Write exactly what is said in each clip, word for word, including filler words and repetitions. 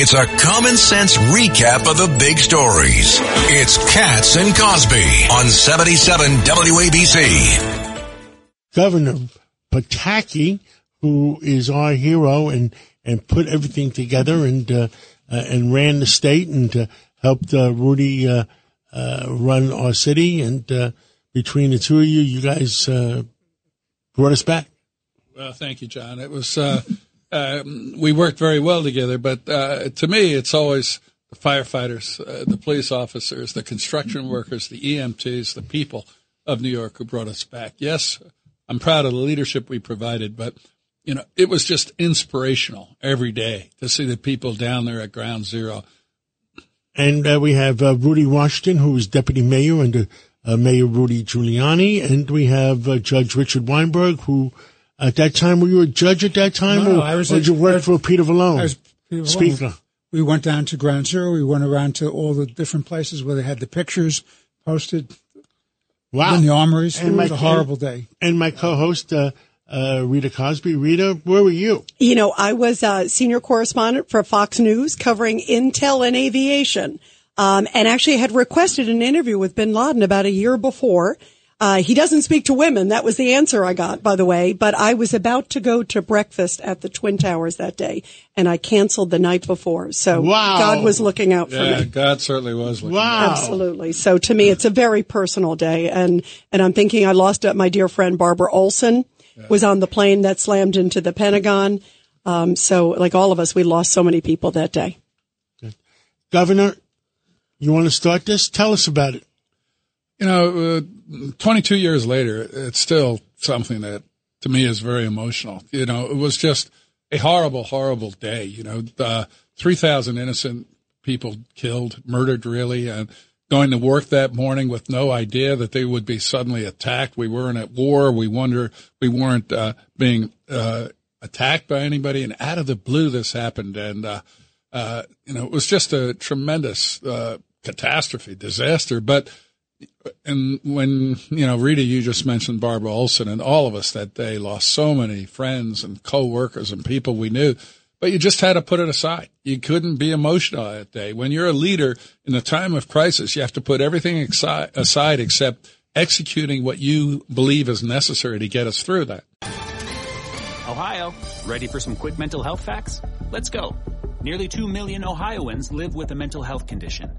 It's a common sense recap of the big stories. It's Cats and Cosby on seventy-seven W A B C. Governor Pataki, who is our hero and, and put everything together and uh, uh, and ran the state and uh, helped uh, Rudy uh, uh, run our city. And uh, between the two of you, you guys uh, brought us back. Well, thank you, John. It was... Uh... Um, we worked very well together, but uh, to me, it's always the firefighters, uh, the police officers, the construction workers, the E M Ts, the people of New York who brought us back. Yes, I'm proud of the leadership we provided, but you know, it was just inspirational every day to see the people down there at Ground Zero. And uh, we have uh, Rudy Washington, who is deputy mayor under uh, Mayor Rudy Giuliani, and we have uh, Judge Richard Weinberg, who. At that time, were you a judge at that time? No, or, I was. Or did you work for Peter Vallone? I was Peter Vallone. Speaker. We went down to Ground Zero. We went around to all the different places where they had the pictures posted. Wow. In the armories. And it my, was a horrible day. And my co-host, uh, uh, Rita Cosby. Rita, where were you? You know, I was a senior correspondent for Fox News covering intel and aviation, um, and actually had requested an interview with bin Laden about a year before. Uh, he doesn't speak to women. That was the answer I got, by the way. But I was about to go to breakfast at the Twin Towers that day, and I canceled the night before. So wow. God was looking out for yeah, me. God certainly was looking wow. out. Absolutely. So to me, it's a very personal day. And, and I'm thinking I lost uh, my dear friend Barbara Olson yeah. was on the plane that slammed into the Pentagon. Um, so like all of us, we lost so many people that day. Good. Governor, you want to start this? Tell us about it. You know, uh, twenty-two years later, it's still something that, to me, is very emotional. You know, it was just a horrible, horrible day. You know, uh, three thousand innocent people killed, murdered, really, and going to work that morning with no idea that they would be suddenly attacked. We weren't at war. We wonder we weren't uh, being uh, attacked by anybody. And out of the blue, this happened. And, uh, uh, you know, it was just a tremendous uh, catastrophe, disaster. But and when, you know, Rita, you just mentioned Barbara Olson, and all of us that day lost so many friends and co-workers and people we knew, but you just had to put it aside. You couldn't be emotional that day. When you're a leader in a time of crisis, you have to put everything exi- aside except executing what you believe is necessary to get us through that. Ohio, ready for some quick mental health facts? Let's go. Nearly two million Ohioans live with a mental health condition.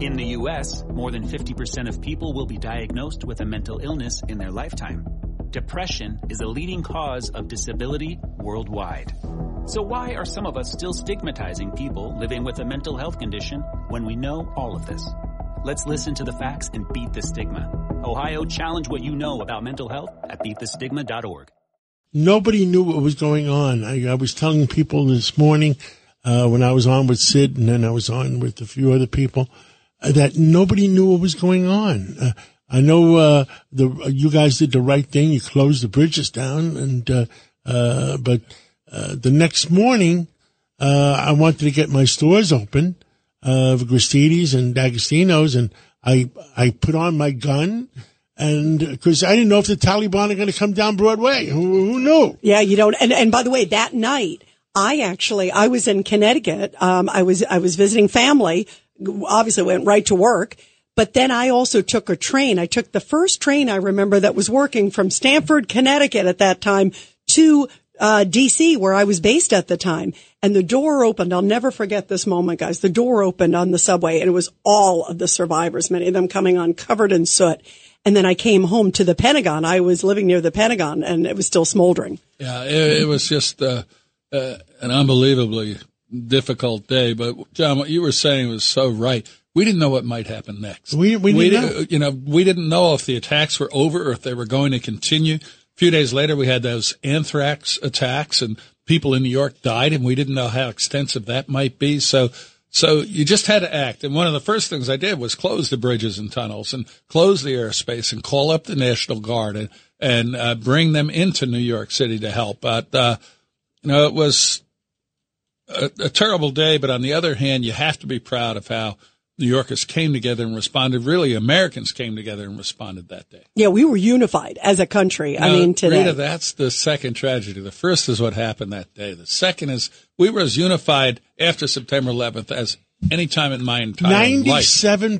In the U S, more than fifty percent of people will be diagnosed with a mental illness in their lifetime. Depression is a leading cause of disability worldwide. So why are some of us still stigmatizing people living with a mental health condition when we know all of this? Let's listen to the facts and beat the stigma. Ohio, challenge what you know about mental health at beat the stigma dot org. Nobody knew what was going on. I, I was telling people this morning uh, when I was on with Sid, and then I was on with a few other people, that nobody knew what was going on. Uh, I know uh, the you guys did the right thing. You closed the bridges down, and uh, uh, but uh, the next morning, uh, I wanted to get my stores open uh, for Gristedes and D'Agostino's, and I I put on my gun, and because I didn't know if the Taliban are going to come down Broadway. Who, who knew? Yeah, you don't. And and by the way, that night, I actually I was in Connecticut. Um, I was I was visiting family. Obviously went right to work, but then I also took a train. I took the first train I remember that was working from Stamford, Connecticut at that time to uh D C where I was based at the time. And the door opened. I'll never forget this moment, guys. The door opened on the subway and it was all of the survivors, many of them coming on covered in soot. And then I came home to the Pentagon. I was living near the Pentagon and it was still smoldering. Yeah, it, it was just uh, uh an unbelievably difficult day, but John, what you were saying was so right. We didn't know what might happen next. We we, we didn't, know. you know, we didn't know if the attacks were over or if they were going to continue. A few days later, we had those anthrax attacks, and people in New York died, and we didn't know how extensive that might be. So, so you just had to act. And one of the first things I did was close the bridges and tunnels, and close the airspace, and call up the National Guard, and and uh, bring them into New York City to help. But uh, you know, it was. A, a terrible day, but on the other hand, you have to be proud of how New Yorkers came together and responded. Really, Americans came together and responded that day. Yeah, we were unified as a country. Now, I mean, today. Rita, that's the second tragedy. The first is what happened that day. The second is we were as unified after September eleventh as any time in my entire ninety-seven percent life. ninety-seven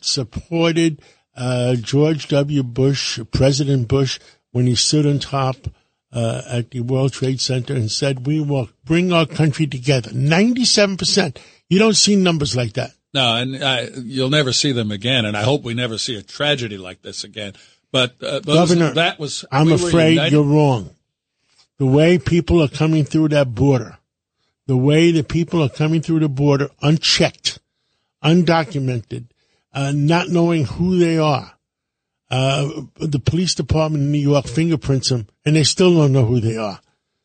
percent supported uh, George W. Bush, President Bush, when he stood on top uh, at the World Trade Center and said, we will bring our country together. ninety-seven percent. You don't see numbers like that. No, and I, you'll never see them again, and I hope we never see a tragedy like this again. But uh, those, Governor, that was I'm we afraid united. You're wrong. The way people are coming through that border, the way the people are coming through the border unchecked, undocumented, uh, not knowing who they are. Uh, the police department in New York fingerprints them, and they still don't know who they are.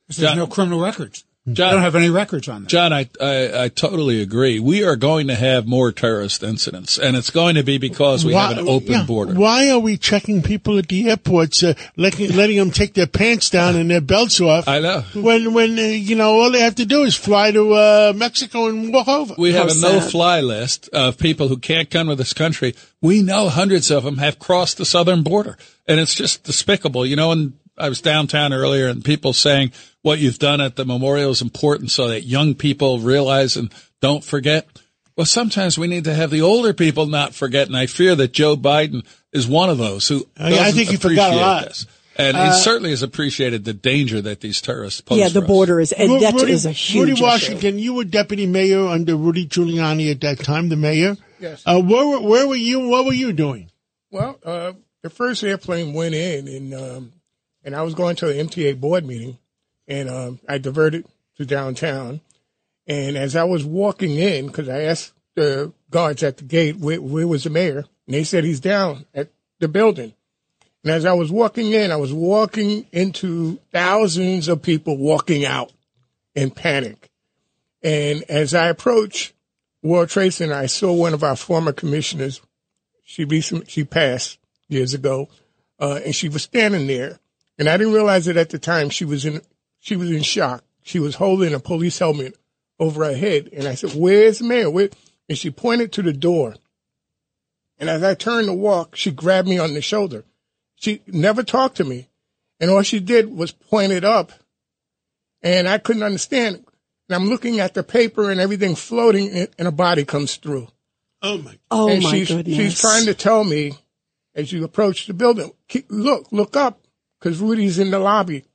So there's no criminal records. John, I don't have any records on that. John, I, I I totally agree. We are going to have more terrorist incidents, and it's going to be because we why, have an open yeah. border. Why are we checking people at the airports, uh, letting, letting them take their pants down and their belts off? I know. When, when uh, you know, all they have to do is fly to uh, Mexico and walk over. We have How a sad. no-fly list of people who can't come to this country. We know hundreds of them have crossed the southern border, and it's just despicable. You know, and I was downtown earlier, and people saying – what you've done at the memorial is important so that young people realize and don't forget. Well, sometimes we need to have the older people not forget, and I fear that Joe Biden is one of those who doesn't I think he forgot a lot. This. And uh, he certainly has appreciated the danger that these terrorists pose. Yeah, the border is, and Rudy, that is a huge Rudy Washington, issue. You were deputy mayor under Rudy Giuliani at that time, the mayor. Yes. Uh, where, where were you? What were you doing? Well, uh, the first airplane went in, and um, and I was going to the M T A board meeting. And um, I diverted to downtown. And as I was walking in, because I asked the guards at the gate, where, where was the mayor? And they said, he's down at the building. And as I was walking in, I was walking into thousands of people walking out in panic. And as I approached World Trade Center, I saw one of our former commissioners. She recently, she passed years ago, uh, and she was standing there. And I didn't realize it at the time. She was in She was in shock. She was holding a police helmet over her head. And I said, where's the mayor? Where? And she pointed to the door. And as I turned to walk, she grabbed me on the shoulder. She never talked to me. And all she did was point it up. And I couldn't understand it. And I'm looking at the paper and everything floating, and a body comes through. Oh, my, oh and my she's, goodness. She's trying to tell me, as you approach the building, look, look up, because Rudy's in the lobby.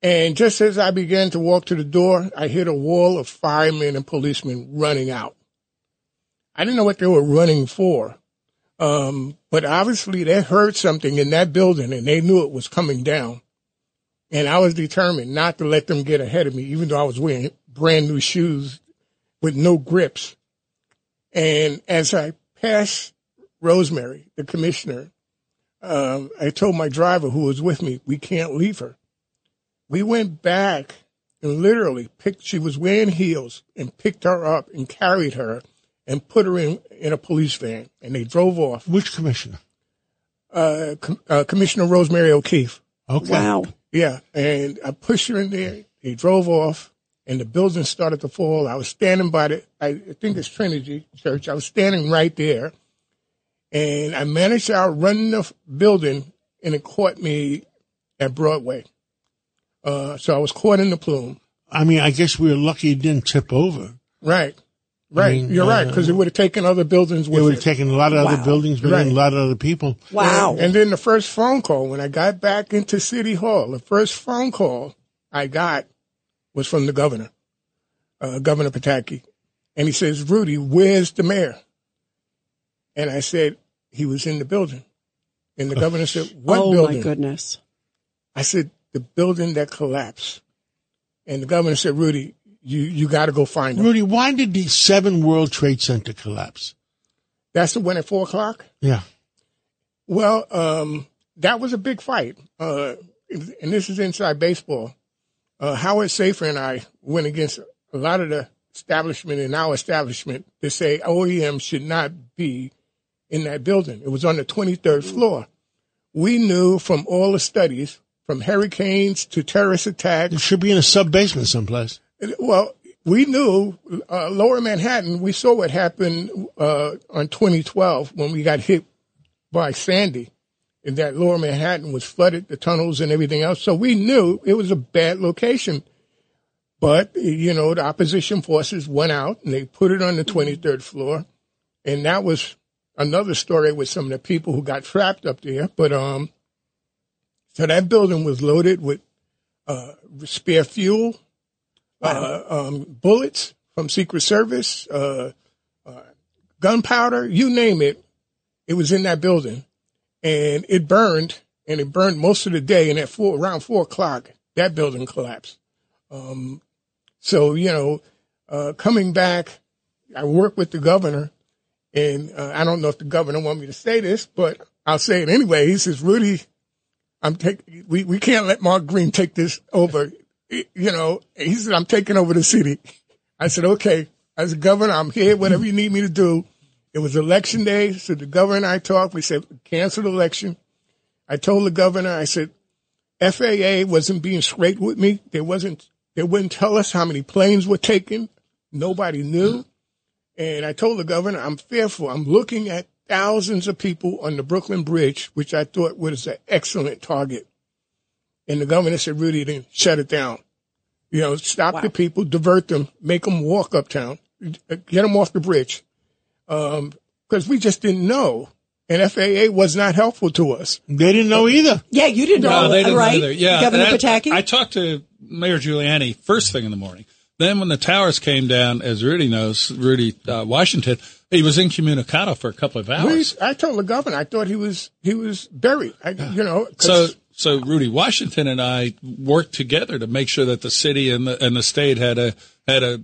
And just as I began to walk to the door, I hit a wall of firemen and policemen running out. I didn't know what they were running for, um, but obviously they heard something in that building, and they knew it was coming down. And I was determined not to let them get ahead of me, even though I was wearing brand new shoes with no grips. And as I passed Rosemary, the commissioner, um, I told my driver who was with me, we can't leave her. We went back and literally picked, she was wearing heels, and picked her up and carried her and put her in, in a police van. And they drove off. Which commissioner? Uh, com- uh, Commissioner Rosemary O'Keefe. Okay. Wow. Yeah. And I pushed her in there. They drove off, and the building started to fall. I was standing by the, I think it's Trinity Church. I was standing right there, and I managed to outrun the building, and it caught me at Broadway. Uh, so I was caught in the plume. I mean, I guess we were lucky it didn't tip over. Right. Right. I mean, You're uh, right, because it would have taken other buildings with it. It would have taken a lot of wow. other buildings with right. a lot of other people. Wow. And, and then the first phone call, when I got back into City Hall, the first phone call I got was from the governor, uh, Governor Pataki. And he says, Rudy, where's the mayor? And I said, he was in the building. And the governor said, what oh, building? Oh, my goodness. I said, the building that collapsed. And the governor said, Rudy, you, you got to go find him. Rudy, why did the seven World Trade Center collapse? That's the one at four o'clock? Yeah. Well, um, that was a big fight. Uh, and this is inside baseball. Uh, Howard Safer and I went against a lot of the establishment in our establishment to say O E M should not be in that building. It was on the twenty-third floor. We knew from all the studies, from hurricanes to terrorist attacks. It should be in a sub-basement someplace. Well, we knew uh, Lower Manhattan, we saw what happened uh, on twenty twelve when we got hit by Sandy, and that Lower Manhattan was flooded, the tunnels and everything else. So we knew it was a bad location. But, you know, the opposition forces went out and they put it on the twenty-third floor. And that was another story with some of the people who got trapped up there. But um, so that building was loaded with uh, spare fuel, wow. uh, um, bullets from Secret Service, uh, uh, gunpowder, you name it. It was in that building. And it burned, and it burned most of the day. And at four, around four o'clock, that building collapsed. Um, so, you know, uh, coming back, I work with the governor, and uh, I don't know if the governor want me to say this, but I'll say it anyway. He says, Rudy, I'm taking, we, we can't let Mark Green take this over. It, you know, he said, I'm taking over the city. I said, okay, as a governor, I'm here, whatever you need me to do. It was election day. So the governor and I talked, we said, cancel the election. I told the governor, I said, F A A wasn't being straight with me. There wasn't, They wouldn't tell us how many planes were taken. Nobody knew. And I told the governor, I'm fearful. I'm looking at thousands of people on the Brooklyn Bridge, which I thought was an excellent target. And the governor said, Rudy, then shut it down. You know, stop wow. the people, divert them, make them walk uptown, get them off the bridge. Um, because we just didn't know. And F A A was not helpful to us. They didn't know either. Yeah, you didn't no, know, they didn't right? Know yeah. Governor I, Pataki? I talked to Mayor Giuliani first thing in the morning. Then when the towers came down, as Rudy knows, Rudy uh, Washington, he was incommunicado for a couple of hours. We, I told the governor I thought he was he was buried. I, yeah. You know, so so Rudy Washington and I worked together to make sure that the city and the and the state had a had a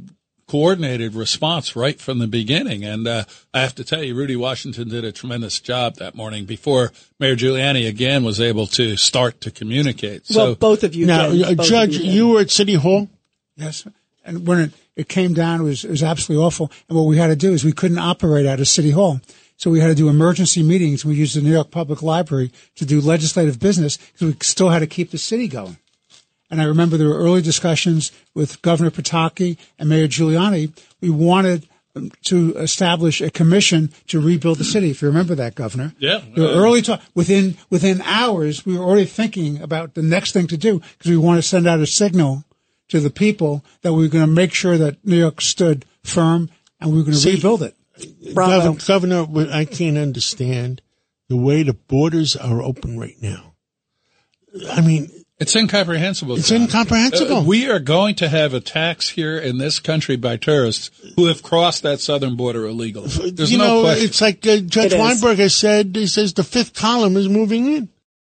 coordinated response right from the beginning. And uh, I have to tell you, Rudy Washington did a tremendous job that morning before Mayor Giuliani again was able to start to communicate. Well, so, both of you now, did. Both Judge, you, you were at City Hall? Yes. And when it, it came down, it was, it was absolutely awful. And what we had to do is we couldn't operate out of City Hall. So we had to do emergency meetings. We used the New York Public Library to do legislative business because we still had to keep the city going. And I remember there were early discussions with Governor Pataki and Mayor Giuliani. We wanted to establish a commission to rebuild the city, if you remember that, Governor. Yeah. There were early talk- within within hours, we were already thinking about the next thing to do because we wanted to send out a signal to the people that we were going to make sure that New York stood firm and we were going to See, rebuild it. Bravo. Governor, Governor, I can't understand the way the borders are open right now. I mean – It's incomprehensible. It's John. incomprehensible. Uh, we are going to have attacks here in this country by terrorists who have crossed that southern border illegally. There's you no know, question. It's like uh, Judge it Weinberg is. has said, he says the fifth column is moving in.